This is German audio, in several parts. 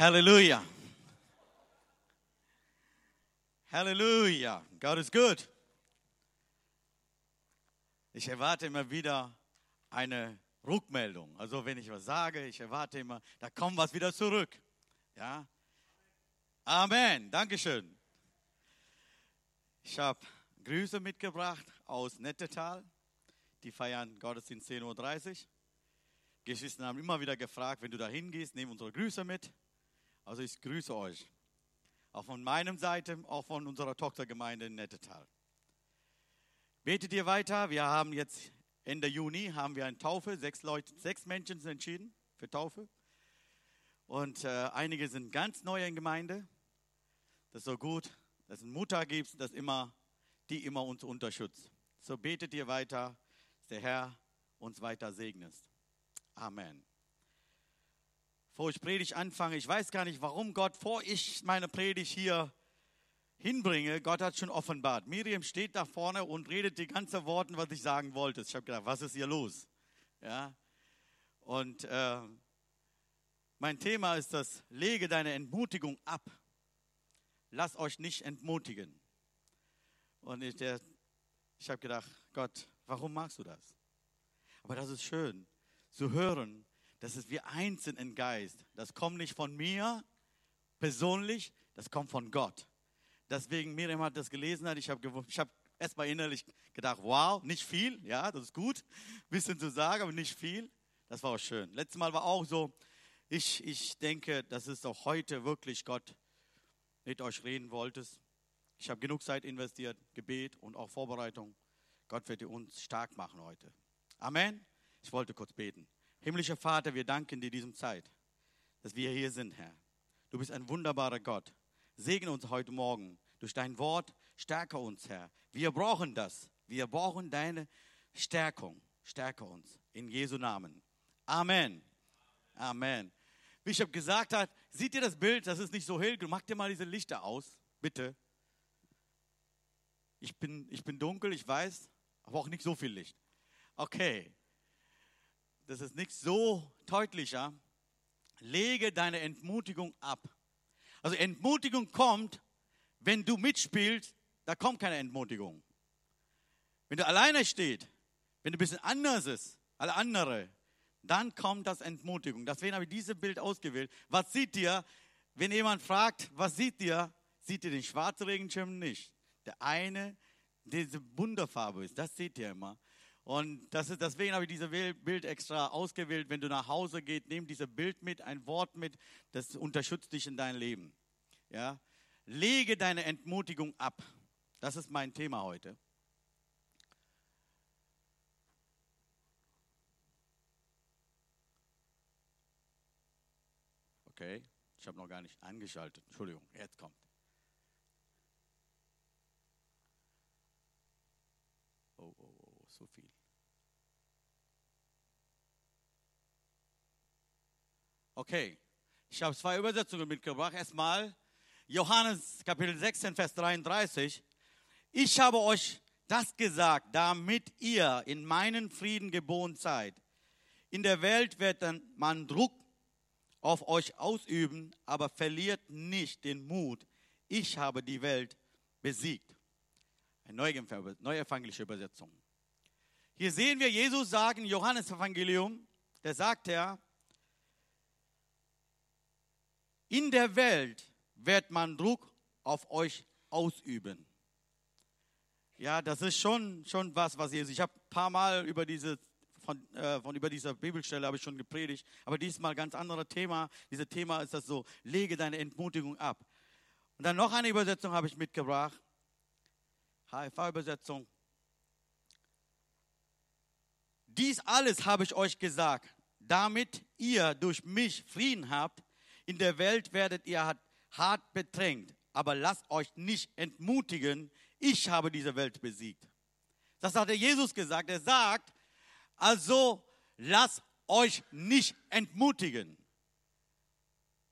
Halleluja. Halleluja. Gott ist gut. Ich erwarte immer wieder eine Rückmeldung. Also wenn ich was sage, ich erwarte immer, da kommt was wieder zurück. Ja? Amen. Dankeschön. Ich habe Grüße mitgebracht aus Nettetal. Die feiern Gottesdienst 10:30 Uhr. Geschwister haben immer wieder gefragt, wenn du da hingehst, nimm unsere Grüße mit. Also ich grüße euch. Auch von meiner Seite, auch von unserer Tochtergemeinde in Nettetal. Betet ihr weiter. Wir haben jetzt Ende Juni eine Taufe. 6 Menschen sind entschieden für Taufe. Und einige sind ganz neu in Gemeinde. Das ist so gut, dass es eine Mutter gibt, die immer uns unterstützt. So betet ihr weiter, dass der Herr uns weiter segnet. Amen. Bevor ich Predigt anfange, ich weiß gar nicht, warum Gott, bevor ich meine Predigt hier hinbringe, Gott hat schon offenbart. Miriam steht da vorne und redet die ganzen Worte, was ich sagen wollte. Ich habe gedacht, was ist hier los? Ja. Und mein Thema ist das, lege deine Entmutigung ab. Lasst euch nicht entmutigen. Und ich habe gedacht, Gott, warum magst du das? Aber das ist schön zu hören, dass es wir eins sind im Geist. Das kommt nicht von mir persönlich, das kommt von Gott. Deswegen, Miriam hat das gelesen, ich habe erst mal innerlich gedacht, wow, nicht viel, ja, das ist gut, ein bisschen zu sagen, aber nicht viel. Das war auch schön. Letztes Mal war auch so, ich denke, das ist auch heute wirklich Gott mit euch reden wolltest. Ich habe genug Zeit investiert, Gebet und auch Vorbereitung. Gott wird uns stark machen heute. Amen. Ich wollte kurz beten. Himmlischer Vater, wir danken dir diesem Zeit, dass wir hier sind, Herr. Du bist ein wunderbarer Gott. Segne uns heute Morgen durch dein Wort, stärke uns, Herr. Wir brauchen das. Wir brauchen deine Stärkung. Stärke uns. In Jesu Namen. Amen. Amen. Wie ich habe gesagt habe, seht ihr das Bild? Das ist nicht so hell. Mach dir mal diese Lichter aus, bitte. Ich bin dunkel, ich weiß, aber auch nicht so viel Licht. Okay. Das ist nicht so deutlicher. Lege deine Entmutigung ab. Also Entmutigung kommt, wenn du mitspielst, da kommt keine Entmutigung. Wenn du alleine stehst, wenn du ein bisschen anders ist, alle andere, dann kommt das Entmutigung. Deswegen habe ich dieses Bild ausgewählt. Was sieht ihr, wenn jemand fragt, was sieht ihr den schwarzen Regenschirm nicht? Der eine, der diese bunte Farbe ist, das seht ihr immer. Und deswegen habe ich dieses Bild extra ausgewählt. Wenn du nach Hause gehst, nimm dieses Bild mit, ein Wort mit, das unterstützt dich in deinem Leben. Ja? Lege deine Entmutigung ab. Das ist mein Thema heute. Okay, ich habe noch gar nicht angeschaltet. Entschuldigung, jetzt kommt. Oh, so viel. Okay, ich habe 2 Übersetzungen mitgebracht. Erstmal Johannes Kapitel 16, Vers 33. Ich habe euch das gesagt, damit ihr in meinen Frieden geboren seid. In der Welt wird man Druck auf euch ausüben, aber verliert nicht den Mut. Ich habe die Welt besiegt. Eine neuevangelische Übersetzung. Hier sehen wir Jesus sagen, Johannes Evangelium, da sagt er, in der Welt wird man Druck auf euch ausüben. Ja, das ist schon was Jesus. Ich habe ein paar Mal über dieser Bibelstelle habe ich schon gepredigt, aber diesmal ganz anderes Thema. Dieses Thema ist das so, lege deine Entmutigung ab. Und dann noch eine Übersetzung habe ich mitgebracht. HFA-Übersetzung. Dies alles habe ich euch gesagt, damit ihr durch mich Frieden habt. In der Welt werdet ihr hart bedrängt, aber lasst euch nicht entmutigen. Ich habe diese Welt besiegt. Das hat der Jesus gesagt. Er sagt, also lasst euch nicht entmutigen.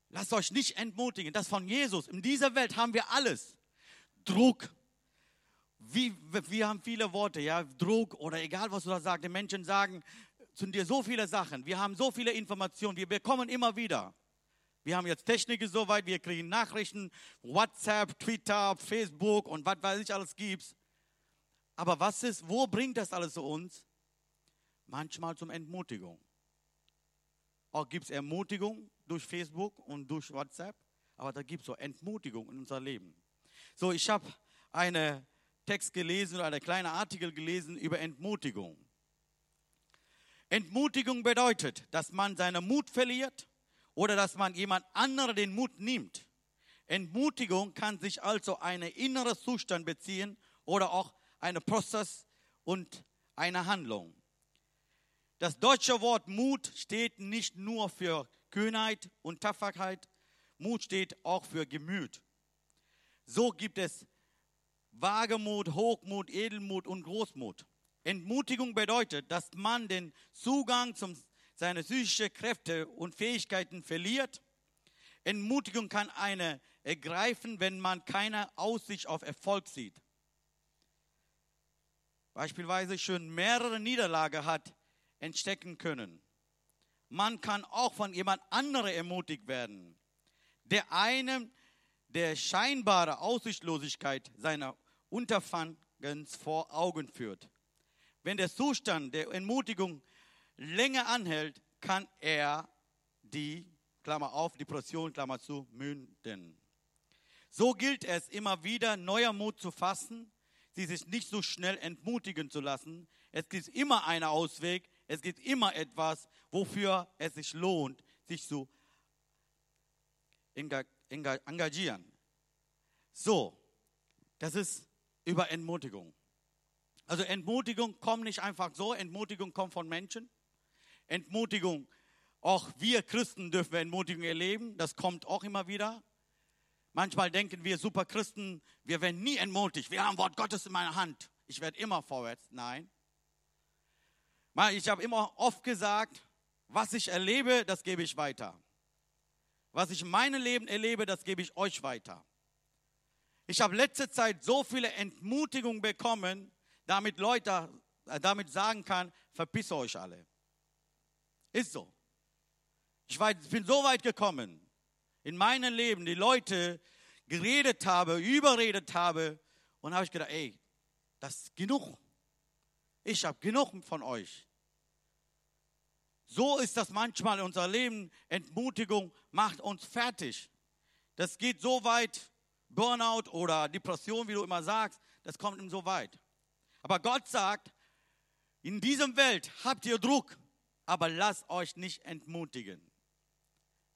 Lasst euch nicht entmutigen. Das von Jesus. In dieser Welt haben wir alles. Druck. Wir haben viele Worte, ja, Druck oder egal, was du da sagst. Die Menschen sagen zu dir so viele Sachen. Wir haben so viele Informationen. Wir bekommen immer wieder. Wir haben jetzt Technik so weit, wir kriegen Nachrichten, WhatsApp, Twitter, Facebook und was weiß ich alles gibt's. Aber was ist, wo bringt das alles zu uns? Manchmal zum Entmutigung. Auch gibt es Ermutigung durch Facebook und durch WhatsApp, aber da gibt es so Entmutigung in unser Leben. So, ich habe einen Text gelesen oder einen kleinen Artikel gelesen über Entmutigung. Entmutigung bedeutet, dass man seinen Mut verliert oder dass man jemand anderen den Mut nimmt. Entmutigung kann sich also einen inneren Zustand beziehen oder auch einen Prozess und eine Handlung. Das deutsche Wort Mut steht nicht nur für Kühnheit und Tapferkeit, Mut steht auch für Gemüt. So gibt es Wagemut, Hochmut, Edelmut und Großmut. Entmutigung bedeutet, dass man den Zugang zu seinen psychischen Kräften und Fähigkeiten verliert. Entmutigung kann eine ergreifen, wenn man keine Aussicht auf Erfolg sieht. Beispielsweise schon mehrere Niederlagen hat entstecken können. Man kann auch von jemand anderem ermutigt werden, der einem der scheinbare Aussichtlosigkeit seiner Unterfangens vor Augen führt. Wenn der Zustand der Entmutigung länger anhält, kann er die, Klammer auf, Depression, Klammer zu, münden. So gilt es immer wieder, neuer Mut zu fassen, sie sich nicht so schnell entmutigen zu lassen. Es gibt immer einen Ausweg, es gibt immer etwas, wofür es sich lohnt, sich zu engagieren. So, das ist über Entmutigung. Also Entmutigung kommt nicht einfach so, Entmutigung kommt von Menschen. Entmutigung, auch wir Christen dürfen Entmutigung erleben, das kommt auch immer wieder. Manchmal denken wir super Christen, wir werden nie entmutigt, wir haben Wort Gottes in meiner Hand, ich werde immer vorwärts. Nein. Ich habe immer oft gesagt, was ich erlebe, das gebe ich weiter. Was ich in meinem Leben erlebe, das gebe ich euch weiter. Ich habe letzte Zeit so viele Entmutigungen bekommen, damit Leute damit sagen kann, verpisst euch alle. Ist so. Ich bin so weit gekommen in meinem Leben, die Leute geredet habe, überredet habe und habe ich gedacht, ey, das ist genug. Ich habe genug von euch. So ist das manchmal in unserem Leben. Entmutigung macht uns fertig. Das geht so weit, Burnout oder Depression, wie du immer sagst, das kommt ihm so weit. Aber Gott sagt, in dieser Welt habt ihr Druck, aber lasst euch nicht entmutigen.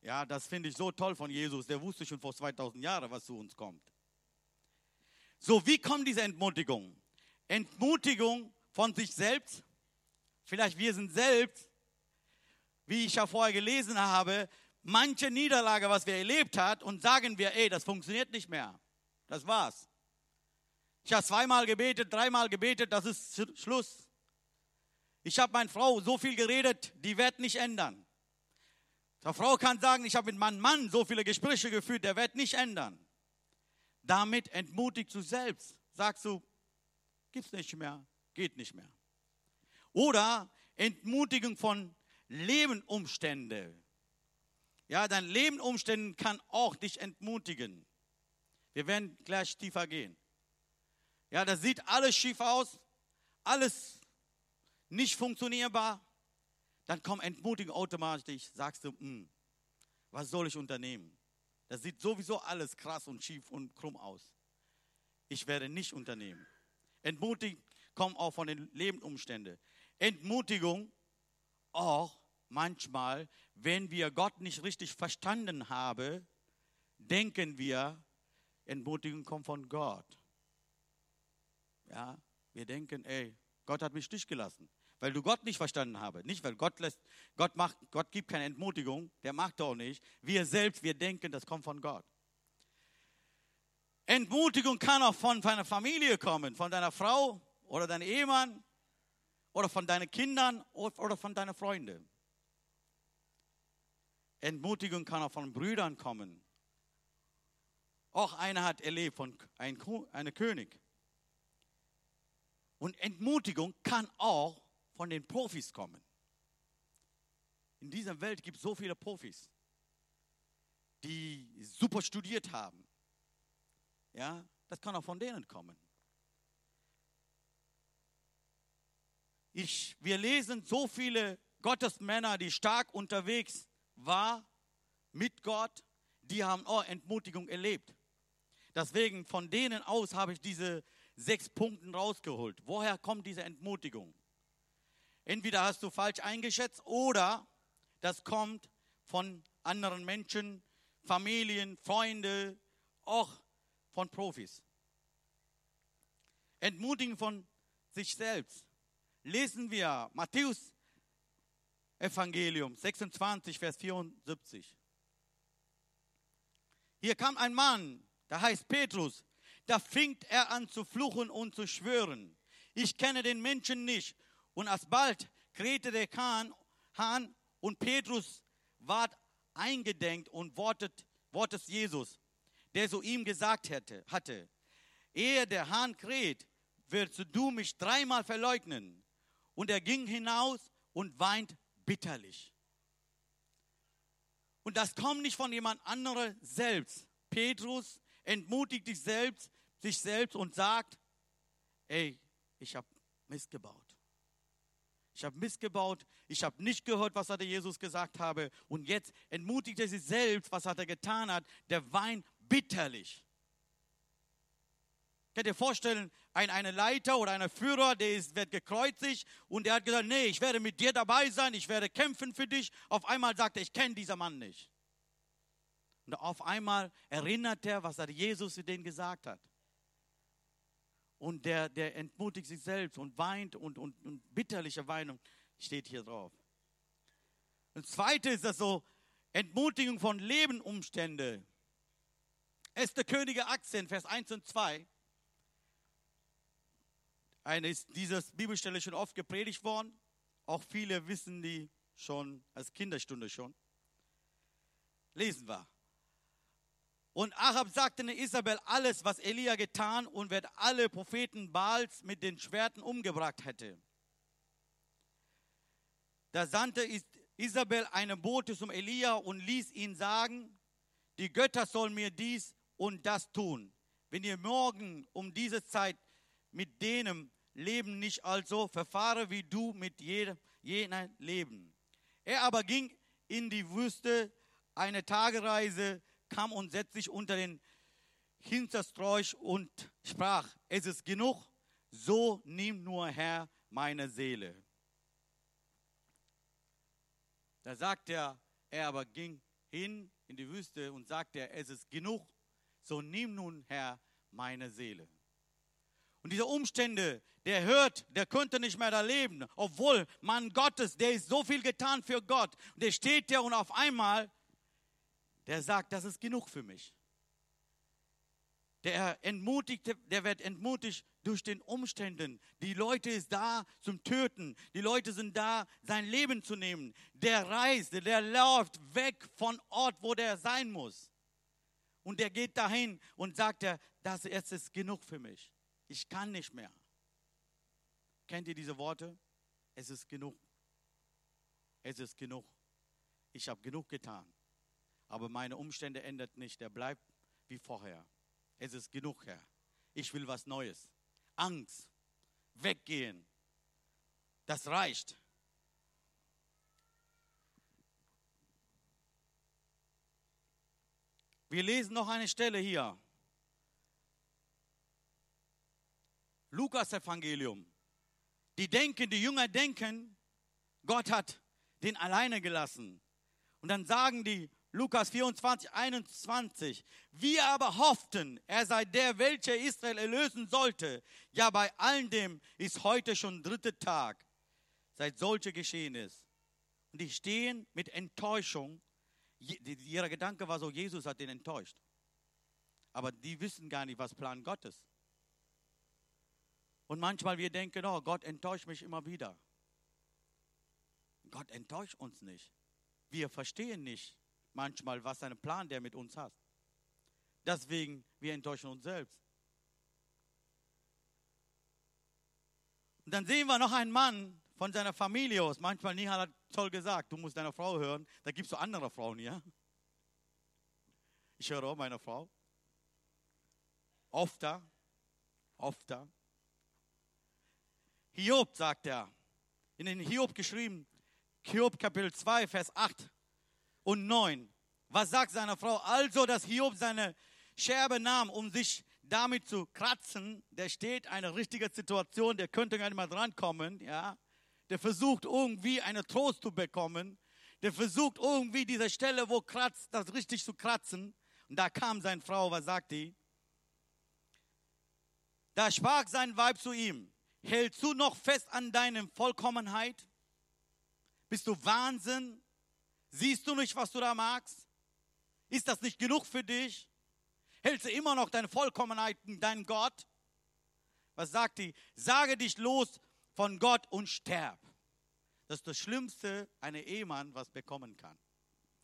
Ja, das finde ich so toll von Jesus. Der wusste schon vor 2000 Jahren, was zu uns kommt. So, wie kommt diese Entmutigung? Entmutigung von sich selbst. Vielleicht wir sind selbst, wie ich ja vorher gelesen habe, manche Niederlage, was wir erlebt hat, und sagen wir, ey, das funktioniert nicht mehr. Das war's. Ich habe zweimal gebetet, dreimal gebetet, das ist Schluss. Ich habe meine Frau so viel geredet, die wird nicht ändern. Die Frau kann sagen, ich habe mit meinem Mann so viele Gespräche geführt, der wird nicht ändern. Damit entmutigst du selbst. Sagst du, gibt's nicht mehr, geht nicht mehr. Oder Entmutigung von Lebensumstände. Ja, dein Lebensumständen kann auch dich entmutigen. Wir werden gleich tiefer gehen. Ja, das sieht alles schief aus, alles nicht funktionierbar. Dann kommt Entmutigung automatisch, sagst du, was soll ich unternehmen? Das sieht sowieso alles krass und schief und krumm aus. Ich werde nicht unternehmen. Entmutigung kommt auch von den Lebensumständen. Entmutigung auch manchmal, wenn wir Gott nicht richtig verstanden haben, denken wir, Entmutigung kommt von Gott. Ja, wir denken, ey, Gott hat mich stich gelassen, weil du Gott nicht verstanden habe. Nicht, weil Gott gibt keine Entmutigung, der macht doch nicht. Wir selbst, wir denken, das kommt von Gott. Entmutigung kann auch von deiner Familie kommen, von deiner Frau oder deinem Ehemann oder von deinen Kindern oder von deinen Freunden. Entmutigung kann auch von Brüdern kommen. Auch einer hat erlebt, von einem König. Und Entmutigung kann auch von den Profis kommen. In dieser Welt gibt es so viele Profis. die super studiert haben. Ja, das kann auch von denen kommen. Wir lesen so viele Gottesmänner, die stark unterwegs waren mit Gott, die haben auch Entmutigung erlebt. Deswegen von denen aus habe ich diese 6 Punkte rausgeholt. Woher kommt diese Entmutigung? Entweder hast du falsch eingeschätzt oder das kommt von anderen Menschen, Familien, Freunde, auch von Profis. Entmutigen von sich selbst. Lesen wir Matthäus Evangelium 26, Vers 74. Hier kam ein Mann, der heißt Petrus, da fing er an zu fluchen und zu schwören. Ich kenne den Menschen nicht. Und alsbald krähte der Hahn und Petrus ward eingedenkt und wortes Jesus, der so ihm gesagt hatte, ehe der Hahn kräht, wirst du mich 3-mal verleugnen. Und er ging hinaus und weint bitterlich. Und das kommt nicht von jemand anderem selbst. Petrus entmutigt sich selbst und sagt, ey, ich habe missgebaut. Ich habe nicht gehört, was hatte Jesus gesagt habe. Und jetzt entmutigt er sich selbst, was hat er getan hat. Der weint bitterlich. Könnt ihr vorstellen, ein Leiter oder ein Führer, wird gekreuzigt und der hat gesagt, nee, ich werde mit dir dabei sein, ich werde kämpfen für dich. Auf einmal sagt er, ich kenne diesen Mann nicht. Und auf einmal erinnert er, was Jesus zu denen gesagt hat. Und der entmutigt sich selbst und weint und bitterliche Weinung steht hier drauf. Und zweite ist das so, Entmutigung von Lebensumständen. Erste Könige 18, Vers 1 und 2. Diese Bibelstelle schon oft gepredigt worden. Auch viele wissen die schon als Kinderstunde schon. Lesen wir. Und Ahab sagte in Isabel alles, was Elia getan und wird alle Propheten Baals mit den Schwerten umgebracht hätte. Da sandte Isabel einen Bote zum Elia und ließ ihn sagen, die Götter sollen mir dies und das tun. Wenn ihr morgen um diese Zeit mit denen leben nicht, also verfahre wie du mit jener leben. Er aber ging in die Wüste, eine Tagereise, kam und setzte sich unter den Hintersträuch und sprach, es ist genug, so nimm nur Herr meine Seele. Da sagt er aber ging hin in die Wüste und sagte, es ist genug, so nimm nun Herr meine Seele. Und diese Umstände, der hört, der könnte nicht mehr da leben, obwohl Mann Gottes, der ist so viel getan für Gott. Und der steht da und auf einmal der sagt, das ist genug für mich. Der wird entmutigt durch den Umständen. Die Leute ist da zum Töten. Die Leute sind da, sein Leben zu nehmen. Der reist, der läuft weg von Ort, wo der sein muss. Und der geht dahin und sagt, das jetzt ist genug für mich. Ich kann nicht mehr. Kennt ihr diese Worte? Es ist genug. Es ist genug. Ich habe genug getan. Aber meine Umstände ändert nicht. Der bleibt wie vorher. Es ist genug, Herr. Ich will was Neues. Angst. Weggehen. Das reicht. Wir lesen noch eine Stelle hier. Lukas Evangelium. Die Jünger denken, Gott hat den alleine gelassen. Und dann sagen die, Lukas 24, 21. Wir aber hofften, er sei der, welcher Israel erlösen sollte. Ja, bei all dem ist heute schon 3. Tag, seit solche geschehen ist. Und die stehen mit Enttäuschung. Ihrer Gedanke war so, Jesus hat den enttäuscht. Aber die wissen gar nicht, was Plan Gottes. Und manchmal wir denken, oh, Gott enttäuscht mich immer wieder. Gott enttäuscht uns nicht. Wir verstehen nicht. Manchmal, was ein Plan, der mit uns hat. Deswegen, wir enttäuschen uns selbst. Und dann sehen wir noch einen Mann von seiner Familie aus. Manchmal, Nihal hat toll gesagt, du musst deiner Frau hören. Da gibt es so andere Frauen, ja? Ich höre auch meine Frau. Oft da. Hiob, sagt er, in den Hiob geschrieben, Hiob Kapitel 2, Vers 8 und 9. Was sagt seine Frau? Also, dass Hiob seine Scherbe nahm, um sich damit zu kratzen, der steht eine richtige Situation, der könnte gar nicht mal drankommen, ja. Der versucht irgendwie einen Trost zu bekommen, der versucht irgendwie diese Stelle, wo kratzt, das richtig zu kratzen. Und da kam seine Frau, was sagt die? Da sprach sein Weib zu ihm, hältst du noch fest an deiner Vollkommenheit? Bist du Wahnsinn? Siehst du nicht, was du da magst? Ist das nicht genug für dich? Hältst du immer noch deine Vollkommenheit in deinem Gott? Was sagt die? Sage dich los von Gott und sterb. Das ist das Schlimmste, ein Ehemann was bekommen kann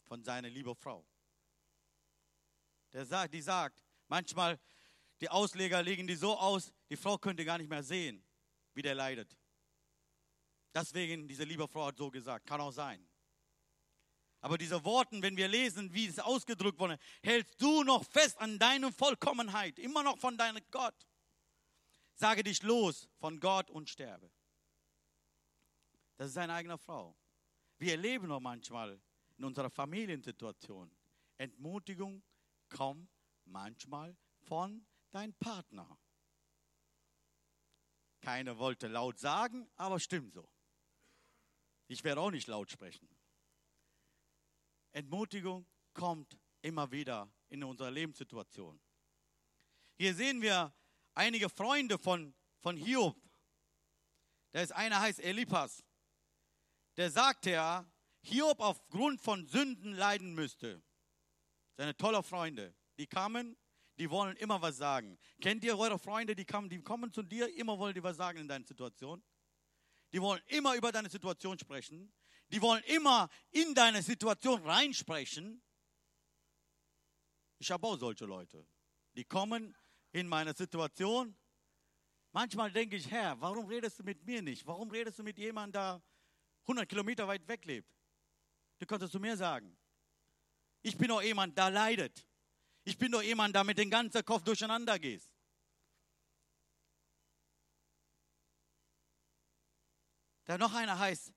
von seiner lieben Frau. Die sagt, manchmal, die Ausleger legen die so aus, die Frau könnte gar nicht mehr sehen, wie der leidet. Deswegen, diese liebe Frau hat so gesagt, kann auch sein. Aber diese Worten, wenn wir lesen, wie es ausgedrückt wurde, hältst du noch fest an deiner Vollkommenheit, immer noch von deinem Gott. Sage dich los von Gott und sterbe. Das ist seine eigene Frau. Wir erleben noch manchmal in unserer Familiensituation Entmutigung, kaum manchmal von deinem Partner. Keiner wollte laut sagen, aber stimmt so. Ich werde auch nicht laut sprechen. Entmutigung kommt immer wieder in unserer Lebenssituation. Hier sehen wir einige Freunde von Hiob. Da ist einer, heißt Eliphas. Der sagte ja, Hiob aufgrund von Sünden leiden müsste. Seine tolle Freunde, die kamen, die wollen immer was sagen. Kennt ihr eure Freunde, die kommen zu dir, immer wollen die was sagen in deiner Situation? Die wollen immer über deine Situation sprechen. Die wollen immer in deine Situation reinsprechen. Ich habe auch solche Leute. Die kommen in meine Situation. Manchmal denke ich, Herr, warum redest du mit mir nicht? Warum redest du mit jemandem, der 100 Kilometer weit weg lebt? Du könntest zu mir sagen. Ich bin doch jemand, der leidet. Ich bin doch jemand, der mit dem ganzen Kopf durcheinander geht. Da noch einer heißt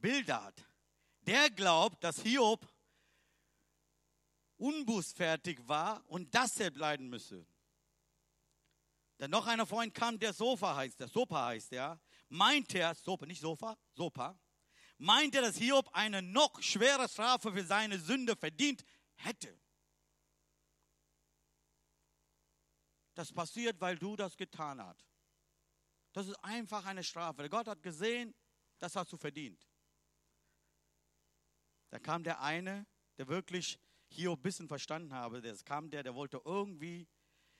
Bildad. Der glaubt, dass Hiob unbußfertig war und deshalb leiden müsse. Dann noch einer Freund kam, der Sopa heißt, meint er, dass Hiob eine noch schwere Strafe für seine Sünde verdient hätte. Das passiert, weil du das getan hast. Das ist einfach eine Strafe. Gott hat gesehen, das hast du verdient. Da kam der eine, der wirklich Hiob ein bisschen verstanden habe. Da kam der wollte irgendwie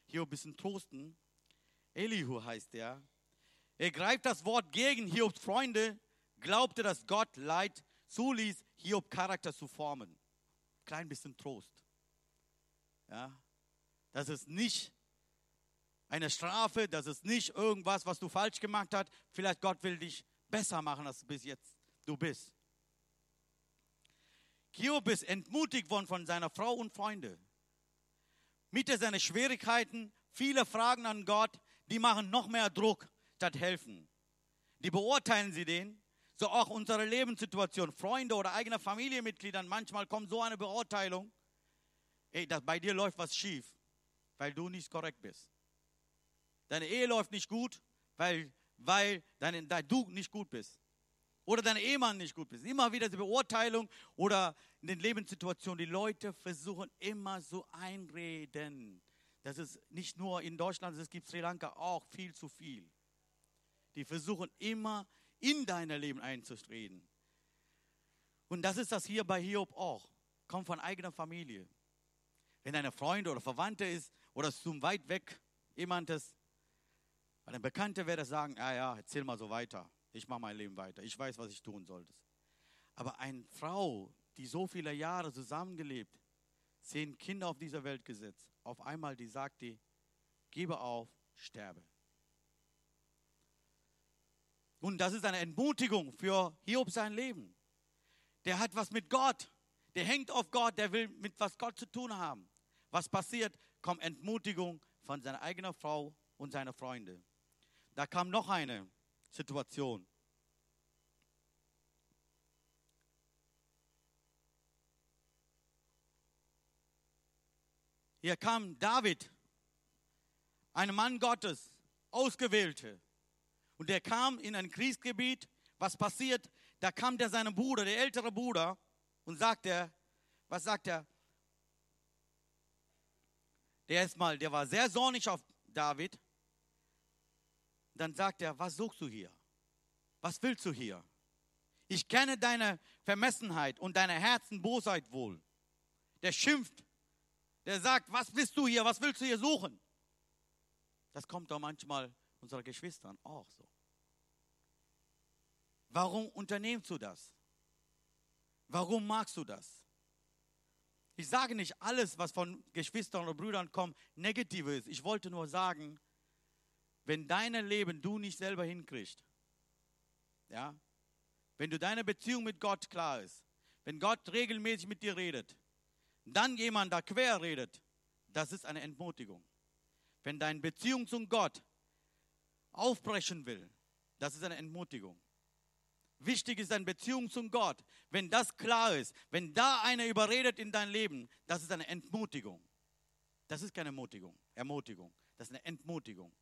Hiob ein bisschen trosten. Elihu heißt der. Er greift das Wort gegen Hiobs Freunde, glaubte, dass Gott Leid zuließ, Hiob Charakter zu formen. Klein bisschen Trost. Ja? Das ist nicht eine Strafe, das ist nicht irgendwas, was du falsch gemacht hast. Vielleicht Gott will dich besser machen, als bis jetzt du bist. Hiob ist entmutigt worden von seiner Frau und Freunde. Mit seinen Schwierigkeiten, viele Fragen an Gott, die machen noch mehr Druck, statt helfen. Die beurteilen sie den. So auch unsere Lebenssituation, Freunde oder eigene Familienmitgliedern, manchmal kommt so eine Beurteilung, ey, bei dir läuft was schief, weil du nicht korrekt bist. Deine Ehe läuft nicht gut, weil du nicht gut bist. Oder dein Ehemann nicht gut bist. Immer wieder die Beurteilung oder in den Lebenssituationen. Die Leute versuchen immer so einreden. Das ist nicht nur in Deutschland, es gibt Sri Lanka auch viel zu viel. Die versuchen immer in dein Leben einzureden. Und das ist das hier bei Hiob auch. Kommt von eigener Familie. Wenn deine Freunde oder Verwandte ist oder es zu weit weg jemand ist, bei einem Bekannten wird er sagen, ja, erzähl mal so weiter. Ich mache mein Leben weiter. Ich weiß, was ich tun sollte. Aber eine Frau, die so viele Jahre zusammengelebt, 10 Kinder auf dieser Welt gesetzt, auf einmal die sagt die, gebe auf, sterbe. Und das ist eine Entmutigung für Hiob sein Leben. Der hat was mit Gott. Der hängt auf Gott. Der will mit was Gott zu tun haben. Was passiert? Kommt Entmutigung von seiner eigenen Frau und seiner Freunde. Da kam noch eine Situation. Hier kam David, ein Mann Gottes, Ausgewählte. Und der kam in ein Kriegsgebiet. Was passiert? Da kam der seinem Bruder, der ältere Bruder, und sagt er, was sagt er? Der war sehr zornig auf David. Dann sagt er, was suchst du hier? Was willst du hier? Ich kenne deine Vermessenheit und deine Herzenbosheit wohl. Der schimpft. Der sagt, was bist du hier? Was willst du hier suchen? Das kommt doch manchmal unserer Geschwistern auch so. Warum unternehmst du das? Warum magst du das? Ich sage nicht, alles, was von Geschwistern oder Brüdern kommt, negativ ist. Ich wollte nur sagen, wenn dein Leben du nicht selber hinkriegst, ja, wenn du deine Beziehung mit Gott klar ist, wenn Gott regelmäßig mit dir redet, dann jemand da quer redet, das ist eine Entmutigung. Wenn deine Beziehung zum Gott aufbrechen will, das ist eine Entmutigung. Wichtig ist deine Beziehung zum Gott. Wenn das klar ist, wenn da einer überredet in dein Leben, das ist eine Entmutigung. Das ist keine Ermutigung, das ist eine Entmutigung.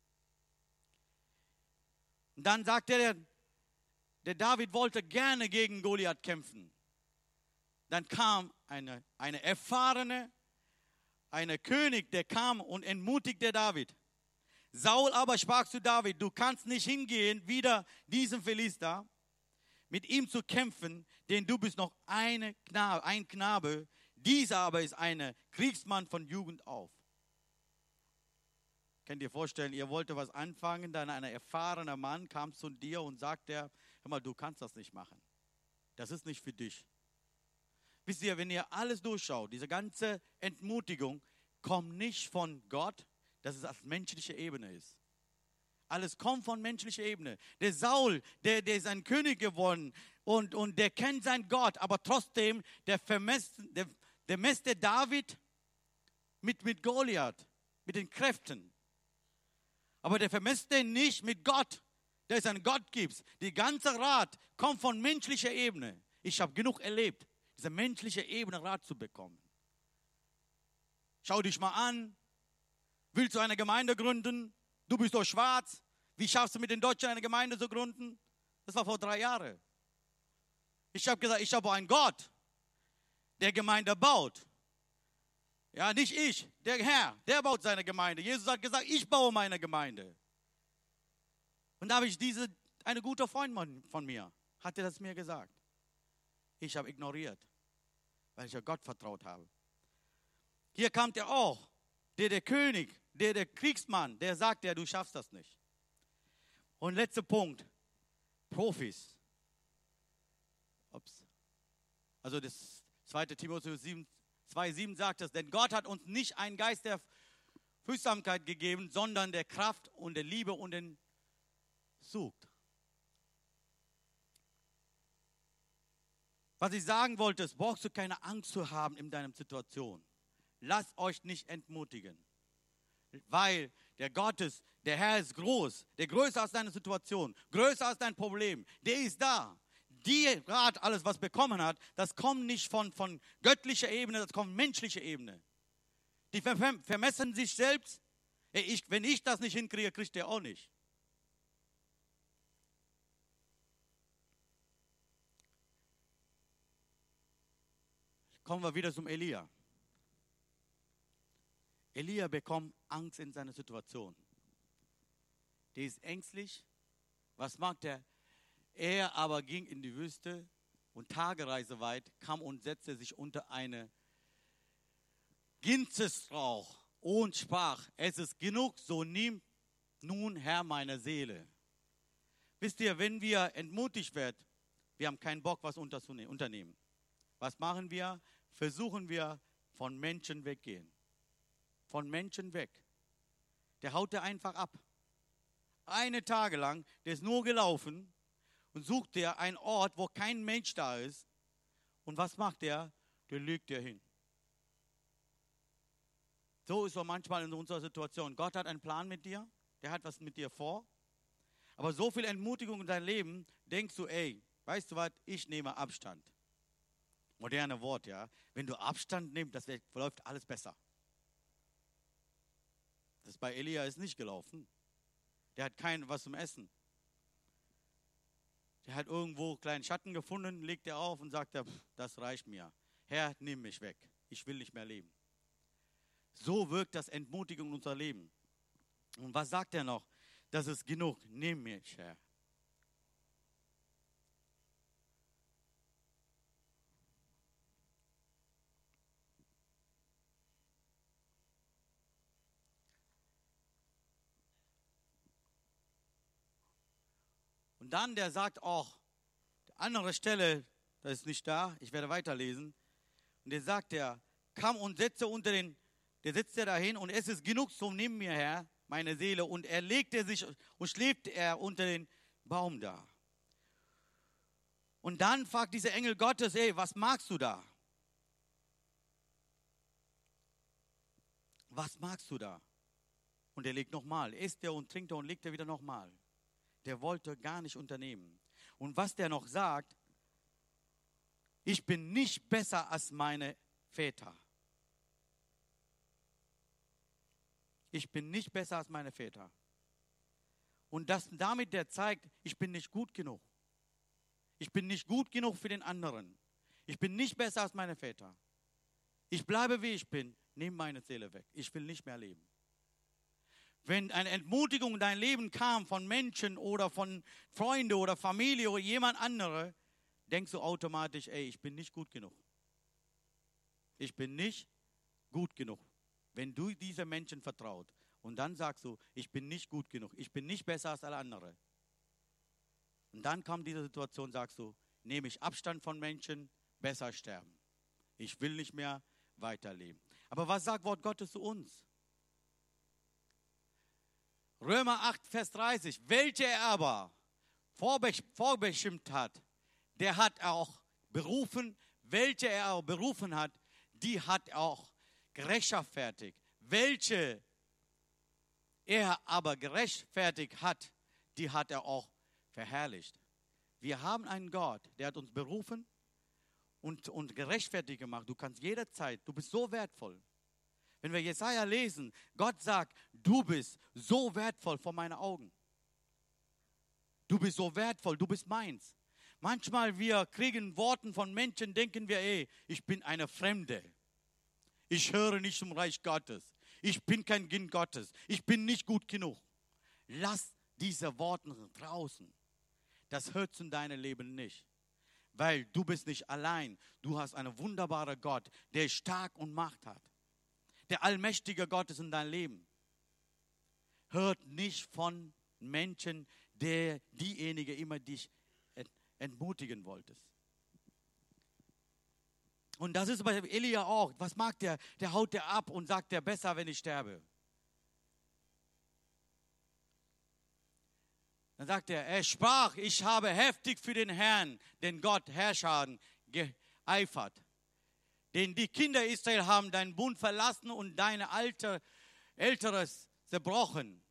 Und dann sagt er, der David wollte gerne gegen Goliath kämpfen. Dann kam eine erfahrene, ein König, der kam und entmutigte David. Saul aber sprach zu David, du kannst nicht hingehen, wieder diesem Philister, mit ihm zu kämpfen, denn du bist noch ein Knabe, dieser aber ist ein Kriegsmann von Jugend auf. Könnt ihr vorstellen, ihr wollte was anfangen, dann ein erfahrener Mann kam zu dir und sagt dir, hör mal, du kannst das nicht machen. Das ist nicht für dich. Wisst ihr, wenn ihr alles durchschaut, diese ganze Entmutigung kommt nicht von Gott, dass es auf menschlicher Ebene ist. Alles kommt von menschlicher Ebene. Der Saul, der ist ein König geworden und der kennt seinen Gott, aber trotzdem, der messte David mit Goliath, mit den Kräften. Aber der vermisst den nicht mit Gott, der es einen Gott gibt. Die ganze Rat kommt von menschlicher Ebene. Ich habe genug erlebt, diese menschliche Ebene Rat zu bekommen. Schau dich mal an. Willst du eine Gemeinde gründen? Du bist doch schwarz. Wie schaffst du mit den Deutschen eine Gemeinde zu gründen? Das war vor 3 Jahren. Ich habe gesagt, ich habe einen Gott, der Gemeinde baut. Ja, nicht ich, der Herr, der baut seine Gemeinde. Jesus hat gesagt, ich baue meine Gemeinde. Und da habe ich ein guter Freund von mir, hatte das mir gesagt. Ich habe ignoriert, weil ich auf Gott vertraut habe. Hier kam der auch, der König, der Kriegsmann, der sagt, du schaffst das nicht. Und letzter Punkt, Profis. Also das 2. Timotheus 2,7 sagt es, denn Gott hat uns nicht einen Geist der Fürsorglichkeit gegeben, sondern der Kraft und der Liebe und den Zug. Was ich sagen wollte, ist, brauchst du keine Angst zu haben in deiner Situation. Lasst euch nicht entmutigen, weil der Gott ist, der Herr ist groß, der größer als deine Situation, größer als dein Problem, der ist da. Die Rat, alles was bekommen hat, das kommt nicht von göttlicher Ebene, das kommt von menschlicher Ebene. Die vermessen sich selbst. Wenn ich das nicht hinkriege, kriegt der auch nicht. Kommen wir wieder zum Elia. Elia bekommt Angst in seiner Situation. Der ist ängstlich. Was macht der? Er aber ging in die Wüste und Tagereise weit kam und setzte sich unter einen Ginzesstrauch und sprach, es ist genug, so nimm nun Herr meine Seele. Wisst ihr, wenn wir entmutigt werden, wir haben keinen Bock, was unternehmen. Was machen wir? Versuchen wir, von Menschen weggehen. Von Menschen weg. Der haut er einfach ab. 1 Tag lang, der ist nur gelaufen. Und sucht er einen Ort, wo kein Mensch da ist. Und was macht er? Der legt er hin. So ist es manchmal in unserer Situation. Gott hat einen Plan mit dir, der hat was mit dir vor. Aber so viel Entmutigung in deinem Leben, denkst du, ey, weißt du was, ich nehme Abstand. Moderne Wort, ja. Wenn du Abstand nimmst, das läuft alles besser. Das bei Elia ist nicht gelaufen. Der hat kein was zum Essen. Der hat irgendwo einen kleinen Schatten gefunden, legt er auf und sagt, das reicht mir. Herr, nimm mich weg. Ich will nicht mehr leben. So wirkt das Entmutigung in unser Leben. Und was sagt er noch? Das ist genug. Nimm mich, Herr. Und dann, der sagt auch, andere Stelle, das ist nicht da, ich werde weiterlesen. Und der sagt, der kam und setzte unter den, der setzte dahin und es ist genug, so nimm mir, Herr, meine Seele. Und er legte sich und schläft er unter den Baum da. Und dann fragt dieser Engel Gottes, ey, was magst du da? Was magst du da? Und er legt nochmal, isst er und trinkt er und legt er wieder nochmal. Der wollte gar nicht unternehmen. Und was der noch sagt, ich bin nicht besser als meine Väter. Ich bin nicht besser als meine Väter. Und damit der zeigt, ich bin nicht gut genug. Ich bin nicht gut genug für den anderen. Ich bin nicht besser als meine Väter. Ich bleibe, wie ich bin. Nimm meine Seele weg. Ich will nicht mehr leben. Wenn eine Entmutigung in dein Leben kam von Menschen oder von Freunden oder Familie oder jemand anderem, denkst du automatisch, ey, ich bin nicht gut genug. Ich bin nicht gut genug. Wenn du diesen Menschen vertraust und dann sagst du, ich bin nicht gut genug, ich bin nicht besser als alle anderen. Und dann kommt diese Situation, sagst du, nehme ich Abstand von Menschen, besser sterben. Ich will nicht mehr weiterleben. Aber was sagt Wort Gottes zu uns? Römer 8, Vers 30. Welcher er aber vorbestimmt hat, der hat auch berufen. Welche er auch berufen hat, die hat auch gerechtfertigt. Welche er aber gerechtfertigt hat, die hat er auch verherrlicht. Wir haben einen Gott, der hat uns berufen und gerechtfertigt gemacht. Du kannst jederzeit, du bist so wertvoll. Wenn wir Jesaja lesen, Gott sagt, du bist so wertvoll vor meinen Augen. Du bist so wertvoll, du bist meins. Manchmal wir kriegen Worten von Menschen, denken wir, ey, ich bin eine Fremde. Ich höre nicht zum Reich Gottes. Ich bin kein Kind Gottes. Ich bin nicht gut genug. Lass diese Worte draußen. Das hört zu deinem Leben nicht. Weil du bist nicht allein. Du hast einen wunderbaren Gott, der stark und Macht hat. Der allmächtige Gott ist in deinem Leben. Hört nicht von Menschen, diejenige immer dich entmutigen wolltest. Und das ist bei Elia auch. Was macht der? Der haut der ab und sagt der besser, wenn ich sterbe. Dann sagt er sprach, ich habe heftig für den Herrn, den Gott Herrscher, geeifert. Denn die Kinder Israel haben deinen Bund verlassen und deine Älteres zerbrochen.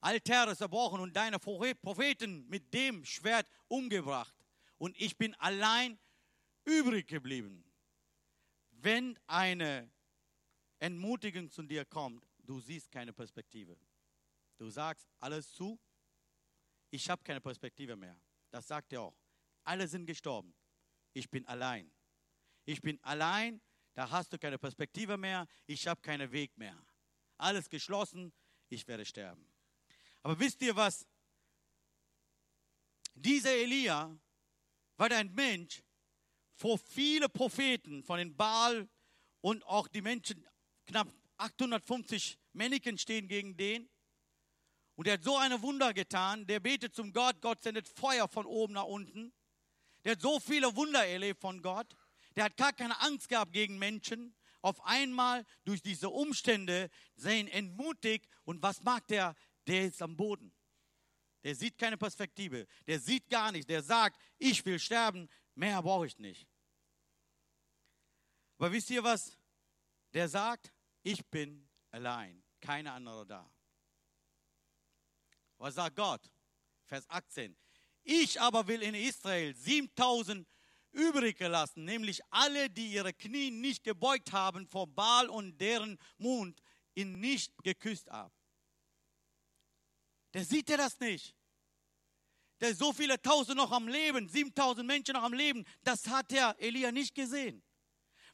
Altäre zerbrochen und deine Propheten mit dem Schwert umgebracht. Und ich bin allein übrig geblieben. Wenn eine Entmutigung zu dir kommt, du siehst keine Perspektive. Du sagst alles zu, ich habe keine Perspektive mehr. Das sagt er auch. Alle sind gestorben. Ich bin allein. Ich bin allein, da hast du keine Perspektive mehr, ich habe keinen Weg mehr. Alles geschlossen, ich werde sterben. Aber wisst ihr was? Dieser Elia war ein Mensch, vor viele Propheten von den Baal und auch die Menschen, knapp 850 Männchen stehen gegen den. Und er hat so eine Wunder getan, der betet zum Gott, Gott sendet Feuer von oben nach unten. Der hat so viele Wunder erlebt von Gott. Der hat gar keine Angst gehabt gegen Menschen. Auf einmal durch diese Umstände sehen entmutigt. Und was macht der? Der ist am Boden. Der sieht keine Perspektive. Der sieht gar nichts. Der sagt, ich will sterben. Mehr brauche ich nicht. Aber wisst ihr was? Der sagt, Ich bin allein, keine andere da. Was sagt Gott? Vers 18. Ich aber will in Israel 7000 übrig gelassen, nämlich alle, die ihre Knie nicht gebeugt haben vor Baal und deren Mund ihn nicht geküsst haben. Der sieht ja das nicht. Der so viele Tausend noch am Leben, 7000 Menschen noch am Leben, das hat der Elia nicht gesehen.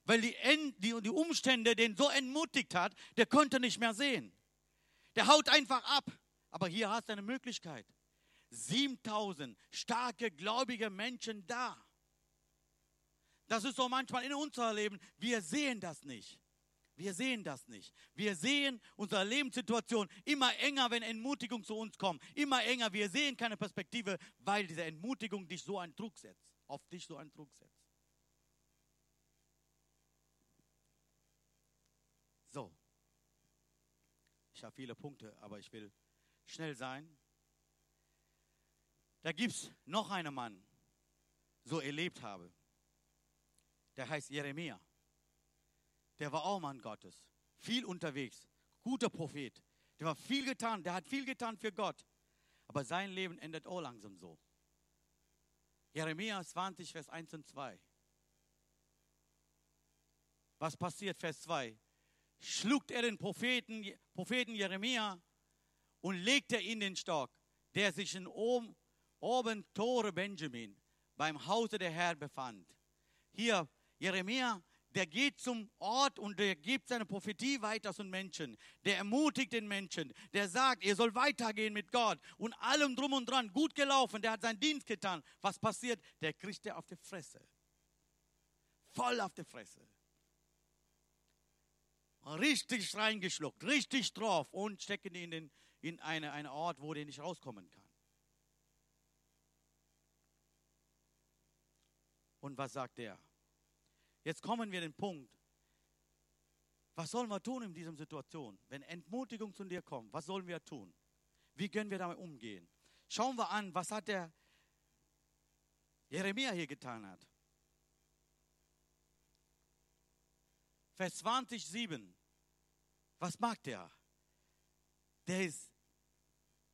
Weil die Umstände den so entmutigt hat, der konnte nicht mehr sehen. Der haut einfach ab. Aber hier hast du eine Möglichkeit. 7000 starke, gläubige Menschen da. Das ist so manchmal in unserem Leben. Wir sehen das nicht. Wir sehen das nicht. Wir sehen unsere Lebenssituation immer enger, wenn Entmutigung zu uns kommt. Immer enger. Wir sehen keine Perspektive, weil diese Entmutigung dich so einen Druck setzt. Auf dich so einen Druck setzt. So. Ich habe viele Punkte, aber ich will schnell sein. Da gibt es noch einen Mann, so erlebt habe. Der heißt Jeremia. Der war auch Mann Gottes. Viel unterwegs. Guter Prophet. Der war viel getan. Der hat viel getan für Gott. Aber sein Leben endet auch langsam so. Jeremia 20, Vers 1 und 2. Was passiert? Vers 2. Schluckt er den Propheten Jeremia und legte ihn in den Stock, der sich in oben Tore Benjamin beim Hause der Herr befand. Hier Jeremia, der geht zum Ort und der gibt seine Prophetie weiter zu den Menschen. Der ermutigt den Menschen. Der sagt, ihr sollt weitergehen mit Gott. Und allem drum und dran, gut gelaufen. Der hat seinen Dienst getan. Was passiert? Der kriegt er auf die Fresse. Voll auf die Fresse. Richtig reingeschluckt, richtig drauf. Und stecken ihn in einen Ort, wo der nicht rauskommen kann. Und was sagt er? Jetzt kommen wir den Punkt. Was sollen wir tun in dieser Situation? Wenn Entmutigung zu dir kommt, was sollen wir tun? Wie können wir damit umgehen? Schauen wir an, was hat der Jeremia hier getan hat. Vers 20, 7. Was macht der? Der ist,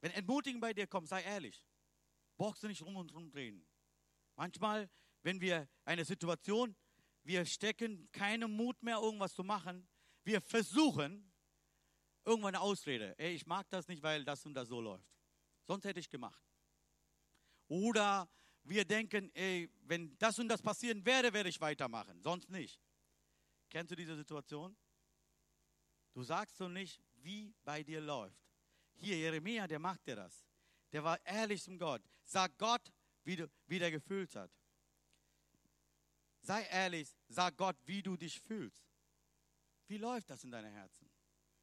wenn Entmutigung bei dir kommt, sei ehrlich. Brauchst du nicht rum und rumdrehen. Manchmal, wenn wir eine Situation, wir stecken keinen Mut mehr, irgendwas zu machen. Wir versuchen, irgendwann eine Ausrede. Ey, ich mag das nicht, weil das und das so läuft. Sonst hätte ich gemacht. Oder wir denken, ey, wenn das und das passieren wäre, werde ich weitermachen. Sonst nicht. Kennst du diese Situation? Du sagst so nicht, wie bei dir läuft. Hier, Jeremia, der macht dir das. Der war ehrlich zum Gott. Sag Gott, wie der gefühlt hat. Sei ehrlich, sag Gott, wie du dich fühlst. Wie läuft das in deinem Herzen?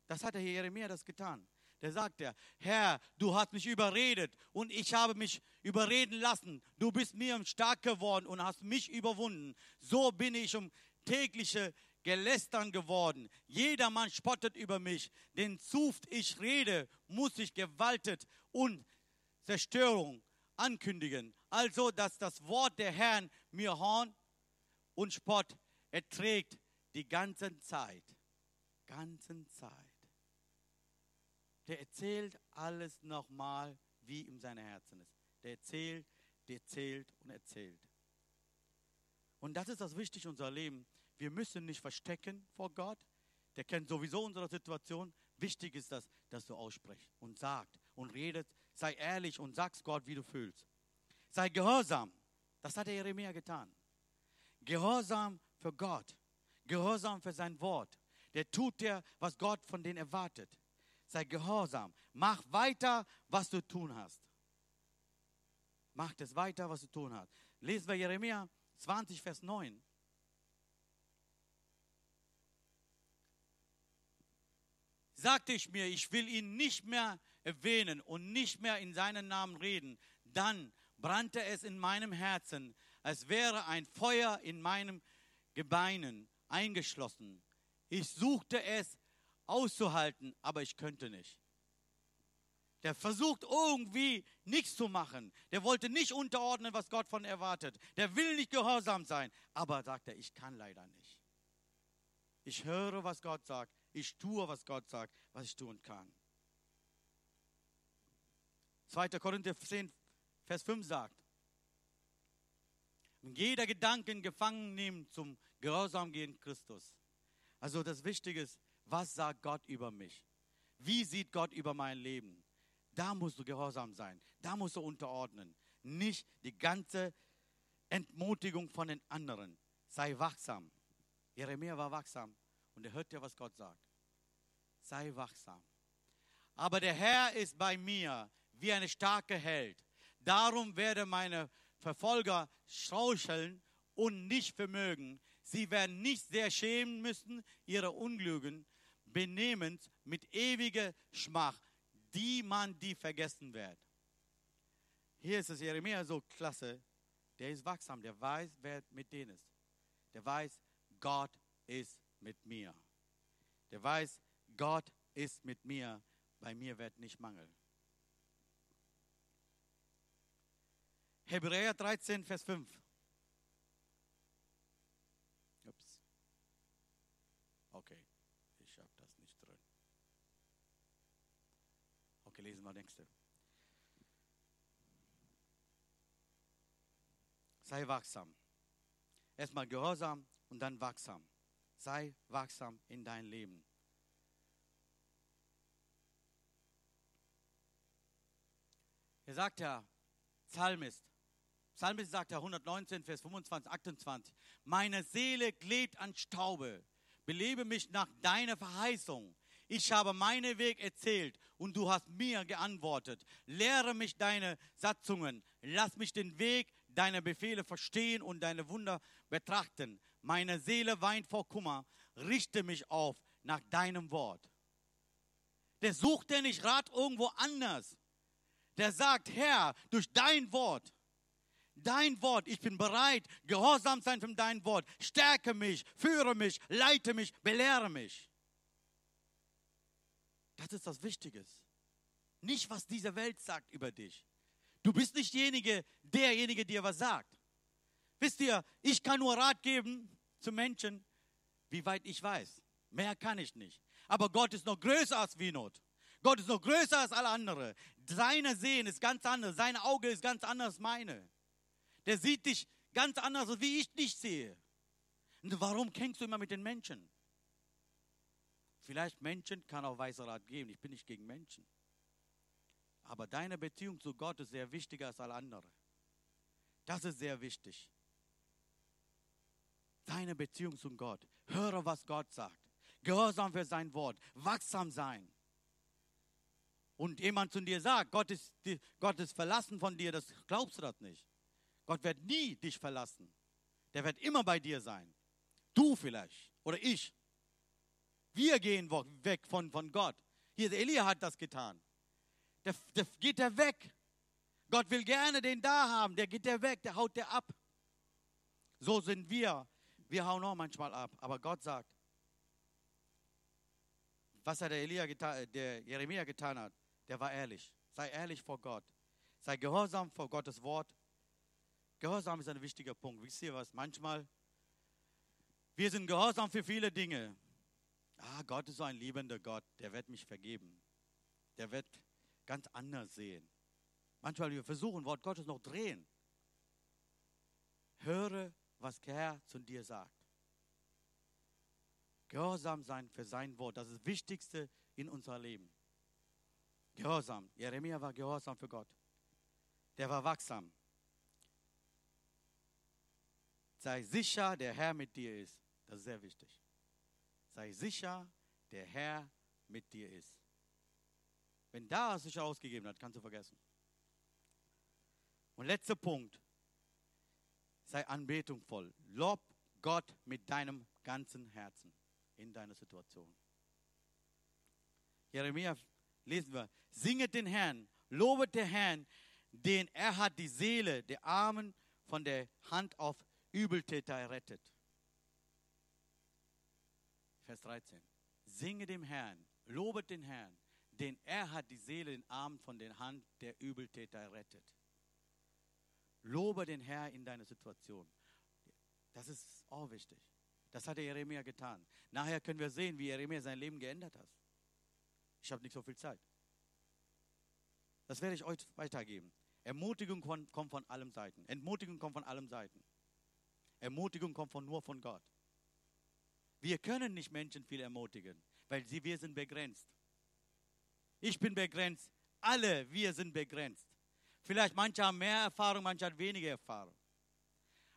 Das hat der Jeremia das getan. Der sagt ja, Herr, du hast mich überredet und ich habe mich überreden lassen. Du bist mir stark geworden und hast mich überwunden. So bin ich um tägliche Gelästern geworden. Jedermann spottet über mich. Denn zuft ich rede, muss ich gewaltet und Zerstörung ankündigen. Also, dass das Wort der Herrn mir Horn und Spott erträgt die ganze Zeit. Ganzen Zeit. Der erzählt alles nochmal, wie in seinem Herzen ist. Der erzählt und erzählt. Und das ist das Wichtige in unserem Leben. Wir müssen nicht verstecken vor Gott. Der kennt sowieso unsere Situation. Wichtig ist das, dass du aussprichst und sagst und redest. Sei ehrlich und sagst Gott, wie du fühlst. Sei gehorsam. Das hat der Jeremia getan. Gehorsam für Gott, gehorsam für sein Wort. Der tut dir, was Gott von denen erwartet. Sei gehorsam, mach weiter, was du tun hast. Mach das weiter, was du tun hast. Lesen wir Jeremia 20, Vers 9. Sagte ich mir, ich will ihn nicht mehr erwähnen und nicht mehr in seinen Namen reden. Dann brannte es in meinem Herzen, als wäre ein Feuer in meinem Gebeinen eingeschlossen. Ich suchte es auszuhalten, aber ich könnte nicht. Der versucht irgendwie nichts zu machen. Der wollte nicht unterordnen, was Gott von erwartet. Der will nicht gehorsam sein. Aber sagt er, ich kann leider nicht. Ich höre, was Gott sagt. Ich tue, was Gott sagt, was ich tun kann. 2. Korinther 10, Vers 5 sagt, jeder Gedanken gefangen nehmen zum Gehorsam gegen Christus. Also das Wichtige ist, was sagt Gott über mich? Wie sieht Gott über mein Leben? Da musst du gehorsam sein. Da musst du unterordnen. Nicht die ganze Entmutigung von den anderen. Sei wachsam. Jeremia war wachsam und er hörte, was Gott sagt. Sei wachsam. Aber der Herr ist bei mir wie ein starker Held. Darum werde meine Verfolger schaukeln und nicht vermögen. Sie werden nicht sehr schämen müssen, ihre unglücken Benehmens mit ewiger Schmach, die man die vergessen wird. Hier ist es Jeremia so klasse, der ist wachsam, der weiß, wer mit denen ist. Der weiß, Gott ist mit mir. Der weiß, Gott ist mit mir, bei mir wird nicht Mangel. Hebräer 13, Vers 5. Ups. Okay, ich habe das nicht drin. Okay, lesen wir nächste. Sei wachsam. Erstmal gehorsam und dann wachsam. Sei wachsam in dein Leben. Hier sagt der Psalmist, Psalmist sagt er 119, Vers 25, 28. Meine Seele klebt an Staube. Belebe mich nach deiner Verheißung. Ich habe meinen Weg erzählt und du hast mir geantwortet. Lehre mich deine Satzungen. Lass mich den Weg deiner Befehle verstehen und deine Wunder betrachten. Meine Seele weint vor Kummer. Richte mich auf nach deinem Wort. Der sucht ja nicht Rat irgendwo anders. Der sagt, Herr, durch dein Wort, ich bin bereit, gehorsam sein für dein Wort. Stärke mich, führe mich, leite mich, belehre mich. Das ist das Wichtige. Nicht, was diese Welt sagt über dich. Du bist nicht derjenige, der was sagt. Wisst ihr, ich kann nur Rat geben zu Menschen, wie weit ich weiß. Mehr kann ich nicht. Aber Gott ist noch größer als Winot. Gott ist noch größer als alle anderen. Seine Sehen ist ganz anders. Sein Auge ist ganz anders als meine. Der sieht dich ganz anders, wie ich dich sehe. Und warum kämpfst du immer mit den Menschen? Vielleicht Menschen kann auch weiser Rat geben. Ich bin nicht gegen Menschen. Aber deine Beziehung zu Gott ist sehr wichtiger als alle anderen. Das ist sehr wichtig. Deine Beziehung zu Gott. Höre, was Gott sagt. Gehorsam für sein Wort. Wachsam sein. Und jemand zu dir sagt, Gott ist verlassen von dir, das glaubst du das nicht. Gott wird nie dich verlassen. Der wird immer bei dir sein. Du vielleicht oder ich. Wir gehen weg von Gott. Hier, Elia hat das getan. Der geht er weg. Gott will gerne den da haben. Der geht er weg, der haut der ab. So sind wir. Wir hauen auch manchmal ab. Aber Gott sagt, was hat der Jeremia getan hat, der war ehrlich. Sei ehrlich vor Gott. Sei gehorsam vor Gottes Wort. Gehorsam ist ein wichtiger Punkt. Wisst ihr was? Manchmal, wir sind gehorsam für viele Dinge. Gott ist so ein liebender Gott. Der wird mich vergeben. Der wird ganz anders sehen. Manchmal, wir versuchen, Wort Gottes noch drehen. Höre, was der Herr zu dir sagt. Gehorsam sein für sein Wort. Das ist das Wichtigste in unserem Leben. Gehorsam. Jeremia war gehorsam für Gott. Der war wachsam. Sei sicher, der Herr mit dir ist. Das ist sehr wichtig. Sei sicher, der Herr mit dir ist. Wenn da sich ausgegeben hat, kannst du vergessen. Und letzter Punkt. Sei anbetungsvoll. Lob Gott mit deinem ganzen Herzen. In deiner Situation. Jeremia, lesen wir. Singet den Herrn, lobet den Herrn, denn er hat die Seele der Armen von der Hand auf Übeltäter errettet. Vers 13. Singet dem Herrn, lobet den Herrn, denn er hat die Seele den Armen von der Hand der Übeltäter errettet. Lobe den Herrn in deiner Situation. Das ist auch wichtig. Das hat der Jeremia getan. Nachher können wir sehen, wie Jeremia sein Leben geändert hat. Ich habe nicht so viel Zeit. Das werde ich euch weitergeben. Ermutigung kommt von allen Seiten. Entmutigung kommt von allen Seiten. Ermutigung kommt nur von Gott. Wir können nicht Menschen viel ermutigen, weil wir sind begrenzt. Ich bin begrenzt. Alle wir sind begrenzt. Vielleicht manche haben mehr Erfahrung, manche haben weniger Erfahrung.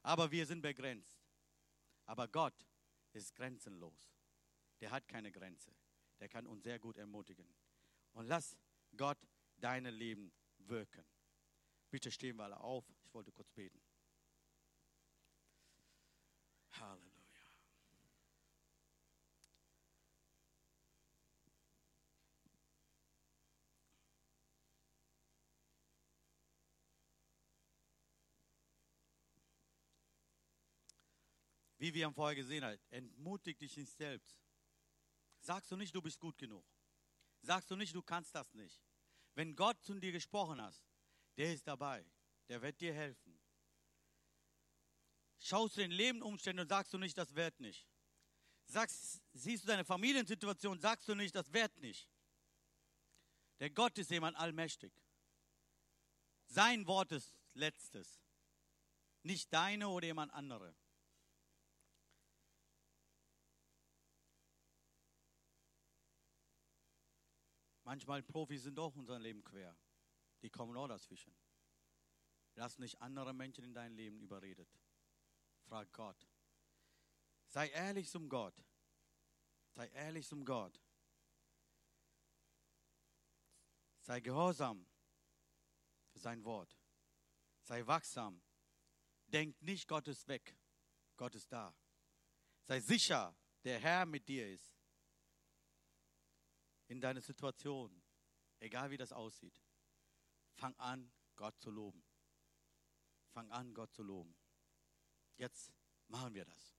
Aber wir sind begrenzt. Aber Gott ist grenzenlos. Der hat keine Grenze. Der kann uns sehr gut ermutigen. Und lass Gott dein Leben wirken. Bitte stehen wir alle auf. Ich wollte kurz beten. Halleluja. Wie wir haben vorher gesehen haben, entmutig dich nicht selbst. Sagst du nicht, du bist gut genug. Sagst du nicht, du kannst das nicht. Wenn Gott zu dir gesprochen hat, der ist dabei. Der wird dir helfen. Schaust du den Lebensumständen und sagst du nicht, das wird nicht. Siehst du deine Familiensituation, sagst du nicht, das wird nicht. Denn Gott ist jemand allmächtig. Sein Wort ist letztes. Nicht deine oder jemand andere. Manchmal Profis sind auch unser Leben quer. Die kommen auch dazwischen. Lass nicht andere Menschen in dein Leben überredet. Frag Gott. Sei ehrlich zum Gott. Sei ehrlich zum Gott. Sei gehorsam für sein Wort. Sei wachsam. Denk nicht, Gott ist weg. Gott ist da. Sei sicher, der Herr mit dir ist. In deiner Situation, egal wie das aussieht, fang an, Gott zu loben. Fang an, Gott zu loben. Jetzt machen wir das.